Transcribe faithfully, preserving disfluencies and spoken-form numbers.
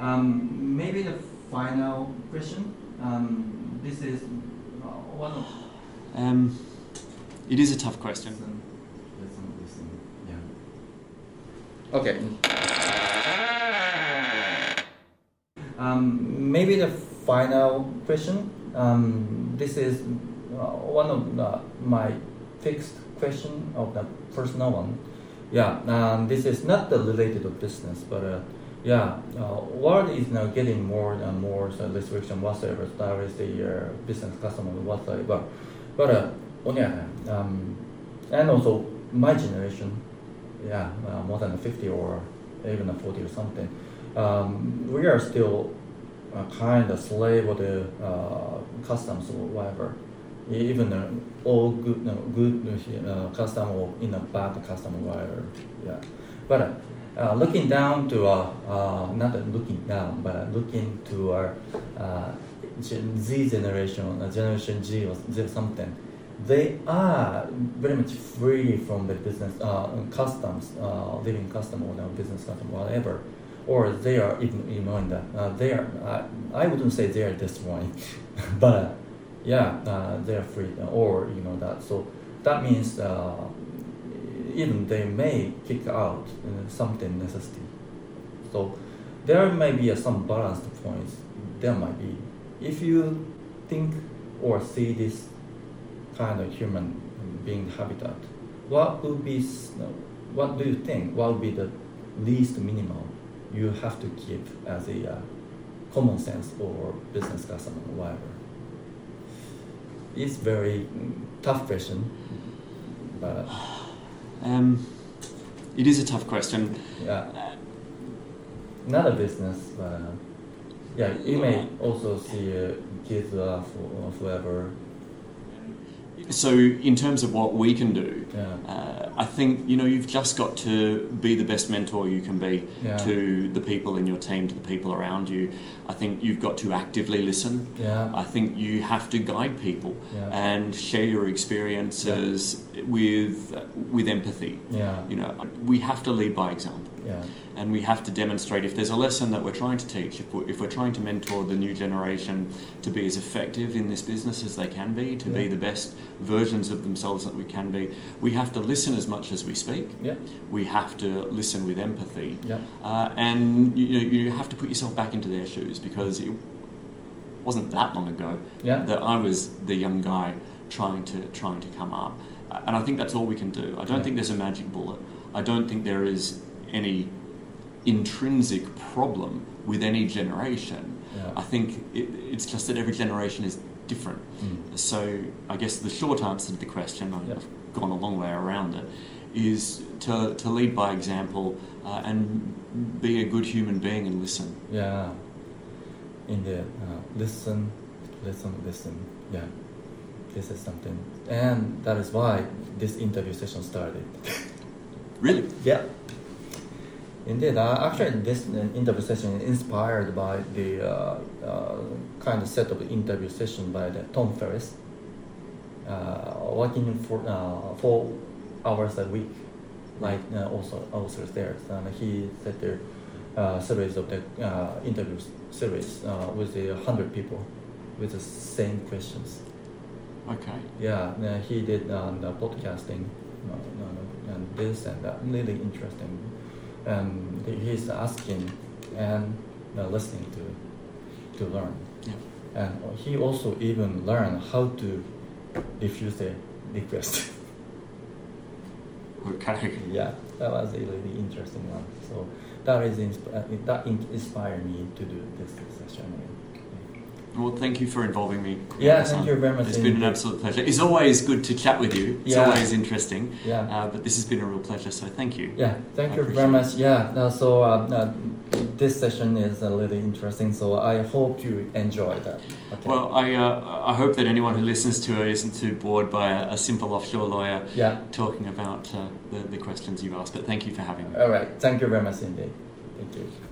Um, maybe the final question. Um, this is one of. Um, it is a tough question. Listen, listen, listen. Yeah. Okay. Um, maybe the final question. Um, this is one of the, my fixed question of the personal one. Yeah. Um, this is not the related to business, but. Uh, Yeah, uh, world is now getting more and more so restriction whatsoever towards the uh, business customer whatsoever. But uh, on the other hand, um, and also my generation, yeah, uh, more than fifty or even forty or something, um, we are still uh, kind of slave of the uh, customs or whatever. Even uh, all good, uh, good uh, custom or in a bad custom or whatever. Yeah, but. Uh, Uh, looking down to uh, uh, not looking down, but looking to our uh, Z generation, uh, generation G or something, they are very much free from the business uh, customs, uh, living custom or business custom, whatever. Or they are even ignoring that. Uh, they are. I, I wouldn't say they are destroying, but uh, yeah, uh, they are free or you know that. So that means. Uh, Even they may kick out uh, something necessity, so there may be uh, some balanced points. There might be if you think or see this kind of human being habitat. What would be? Uh, what do you think? What would be the least minimal you have to keep as a uh, common sense or business customer or whatever? It's very tough question, but. Um, it is a tough question. Yeah. Not a business, but yeah, you may also see uh, kids uh, for, forever. So, in terms of what we can do, yeah. uh, I think you know you've just got to be the best mentor you can be yeah. to the people in your team, to the people around you. I think you've got to actively listen. Yeah. I think you have to guide people yeah. and share your experiences yeah. with with empathy. Yeah. You know, we have to lead by example. Yeah. And we have to demonstrate if there's a lesson that we're trying to teach, if we're, if we're trying to mentor the new generation to be as effective in this business as they can be, to yeah. be the best versions of themselves that we can be, we have to listen as much as we speak. Yeah. We have to listen with empathy. Yeah. Uh, and you, you have to put yourself back into their shoes because it wasn't that long ago yeah. that I was the young guy trying to, trying to come up. And I think that's all we can do. I don't yeah. think there's a magic bullet. I don't think there is any intrinsic problem with any generation. Yeah. I think it, it's just that every generation is different. Mm. So I guess the short answer to the question, I've yeah. gone a long way around it, is to, to lead by example uh, and be a good human being and listen. Yeah. In the uh, listen, listen, listen. Yeah. This is something. And that is why this interview session started. Really? Yeah. Indeed, uh, actually this interview session is inspired by the uh, uh, kind of set of interview session by the Tom Ferriss, uh, working for uh, four hours a week, like uh, also authors there. And he set the uh, series of the uh, interview series uh, with a hundred people with the same questions. Okay. Yeah, uh, he did um, the podcasting, you know, and this and that, really interesting. And he's asking and uh, listening to to learn. Yeah. And he also even learned how to refuse a request. Okay. Yeah, that was a really interesting one. So that is insp- that inspired me to do this session. Well, thank you for involving me. Yeah, thank you very much. It's been an absolute pleasure. It's always good to chat with you. It's yeah. always interesting. Yeah. Uh, but this has been a real pleasure, so thank you. Yeah, thank I you very much. It. Yeah, uh, so uh, uh, this session is a little interesting, so I hope you enjoy that. Okay. Well, I uh, I hope that anyone who listens to it isn't too bored by a, a simple offshore lawyer yeah. talking about uh, the, the questions you asked, but thank you for having me. All right, thank you very much indeed. Thank you.